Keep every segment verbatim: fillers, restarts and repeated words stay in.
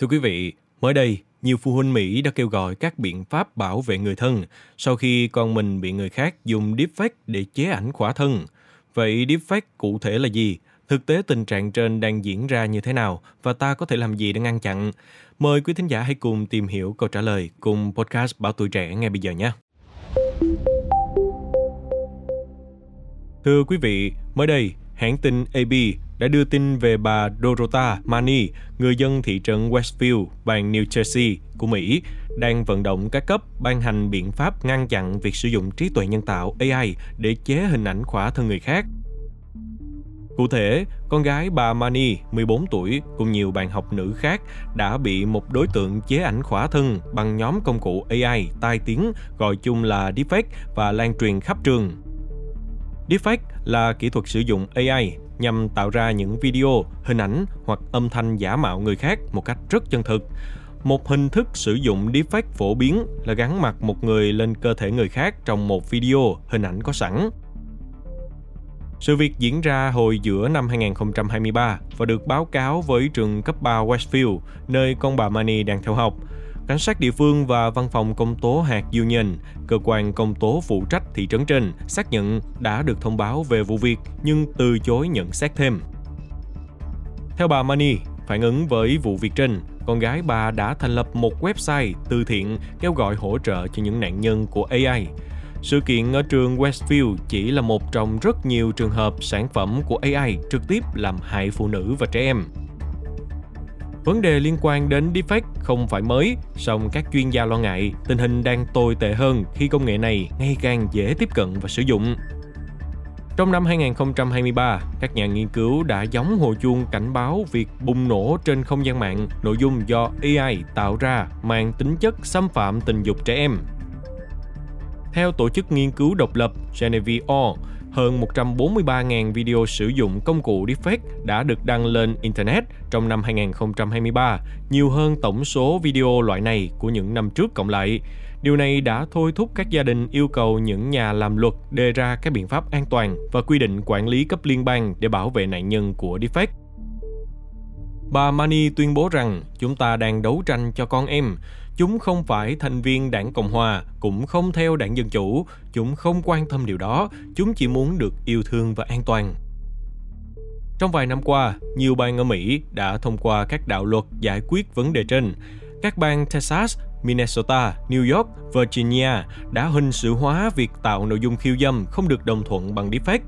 Thưa quý vị, mới đây, nhiều phụ huynh Mỹ đã kêu gọi các biện pháp bảo vệ người thân sau khi con mình bị người khác dùng deepfake để chế ảnh khỏa thân. Vậy deepfake cụ thể là gì? Thực tế tình trạng trên đang diễn ra như thế nào và ta có thể làm gì để ngăn chặn? Mời quý thính giả hãy cùng tìm hiểu câu trả lời cùng podcast Báo Tuổi Trẻ ngay bây giờ nhé. Thưa quý vị, mới đây, hãng tin A P đã đưa tin về bà Dorota Mani, người dân thị trấn Westfield, bang New Jersey của Mỹ, đang vận động các cấp ban hành biện pháp ngăn chặn việc sử dụng trí tuệ nhân tạo A I để chế hình ảnh khỏa thân người khác. Cụ thể, con gái bà Mani, mười bốn tuổi, cùng nhiều bạn học nữ khác đã bị một đối tượng chế ảnh khỏa thân bằng nhóm công cụ A I tai tiếng gọi chung là deepfake và lan truyền khắp trường. Deepfake là kỹ thuật sử dụng A I nhằm tạo ra những video, hình ảnh hoặc âm thanh giả mạo người khác một cách rất chân thực. Một hình thức sử dụng deepfake phổ biến là gắn mặt một người lên cơ thể người khác trong một video, hình ảnh có sẵn. Sự việc diễn ra hồi giữa năm hai không hai ba và được báo cáo với trường cấp ba Westfield, nơi con bà Mani đang theo học. Cảnh sát địa phương và văn phòng công tố hạt Union, cơ quan công tố phụ trách thị trấn trên, xác nhận đã được thông báo về vụ việc nhưng từ chối nhận xét thêm. Theo bà Mani, phản ứng với vụ việc trên, con gái bà đã thành lập một website từ thiện kêu gọi hỗ trợ cho những nạn nhân của A I. Sự kiện ở trường Westfield chỉ là một trong rất nhiều trường hợp sản phẩm của A I trực tiếp làm hại phụ nữ và trẻ em. Vấn đề liên quan đến deepfake không phải mới, song các chuyên gia lo ngại tình hình đang tồi tệ hơn khi công nghệ này ngày càng dễ tiếp cận và sử dụng. Trong năm hai không hai ba, các nhà nghiên cứu đã gióng hồi chuông cảnh báo việc bùng nổ trên không gian mạng nội dung do A I tạo ra mang tính chất xâm phạm tình dục trẻ em. Theo tổ chức nghiên cứu độc lập Genevieve O., hơn một trăm bốn mươi ba nghìn video sử dụng công cụ deepfake đã được đăng lên Internet trong năm hai không hai ba, nhiều hơn tổng số video loại này của những năm trước cộng lại. Điều này đã thôi thúc các gia đình yêu cầu những nhà làm luật đề ra các biện pháp an toàn và quy định quản lý cấp liên bang để bảo vệ nạn nhân của deepfake. Bà Mani tuyên bố rằng chúng ta đang đấu tranh cho con em. Chúng không phải thành viên đảng Cộng Hòa, cũng không theo đảng Dân Chủ. Chúng không quan tâm điều đó. Chúng chỉ muốn được yêu thương và an toàn. Trong vài năm qua, nhiều bang ở Mỹ đã thông qua các đạo luật giải quyết vấn đề trên. Các bang Texas, Minnesota, New York, Virginia đã hình sự hóa việc tạo nội dung khiêu dâm không được đồng thuận bằng deepfake.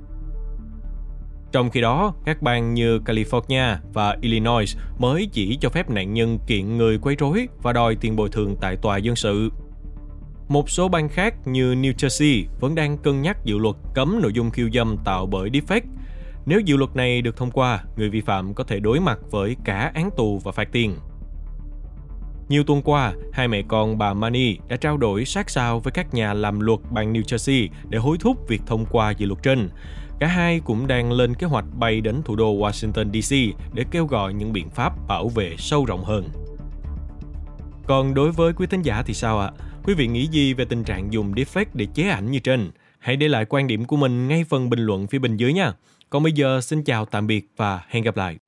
Trong khi đó, các bang như California và Illinois mới chỉ cho phép nạn nhân kiện người quấy rối và đòi tiền bồi thường tại tòa dân sự. Một số bang khác như New Jersey vẫn đang cân nhắc dự luật cấm nội dung khiêu dâm tạo bởi deepfake. Nếu dự luật này được thông qua, người vi phạm có thể đối mặt với cả án tù và phạt tiền. Nhiều tuần qua, hai mẹ con bà Mani đã trao đổi sát sao với các nhà làm luật bang New Jersey để hối thúc việc thông qua dự luật trên. Cả hai cũng đang lên kế hoạch bay đến thủ đô Washington D C để kêu gọi những biện pháp bảo vệ sâu rộng hơn. Còn đối với quý thính giả thì sao ạ? À? Quý vị nghĩ gì về tình trạng dùng deepfake để chế ảnh như trên? Hãy để lại quan điểm của mình ngay phần bình luận phía bên dưới nha. Còn bây giờ xin chào tạm biệt và hẹn gặp lại.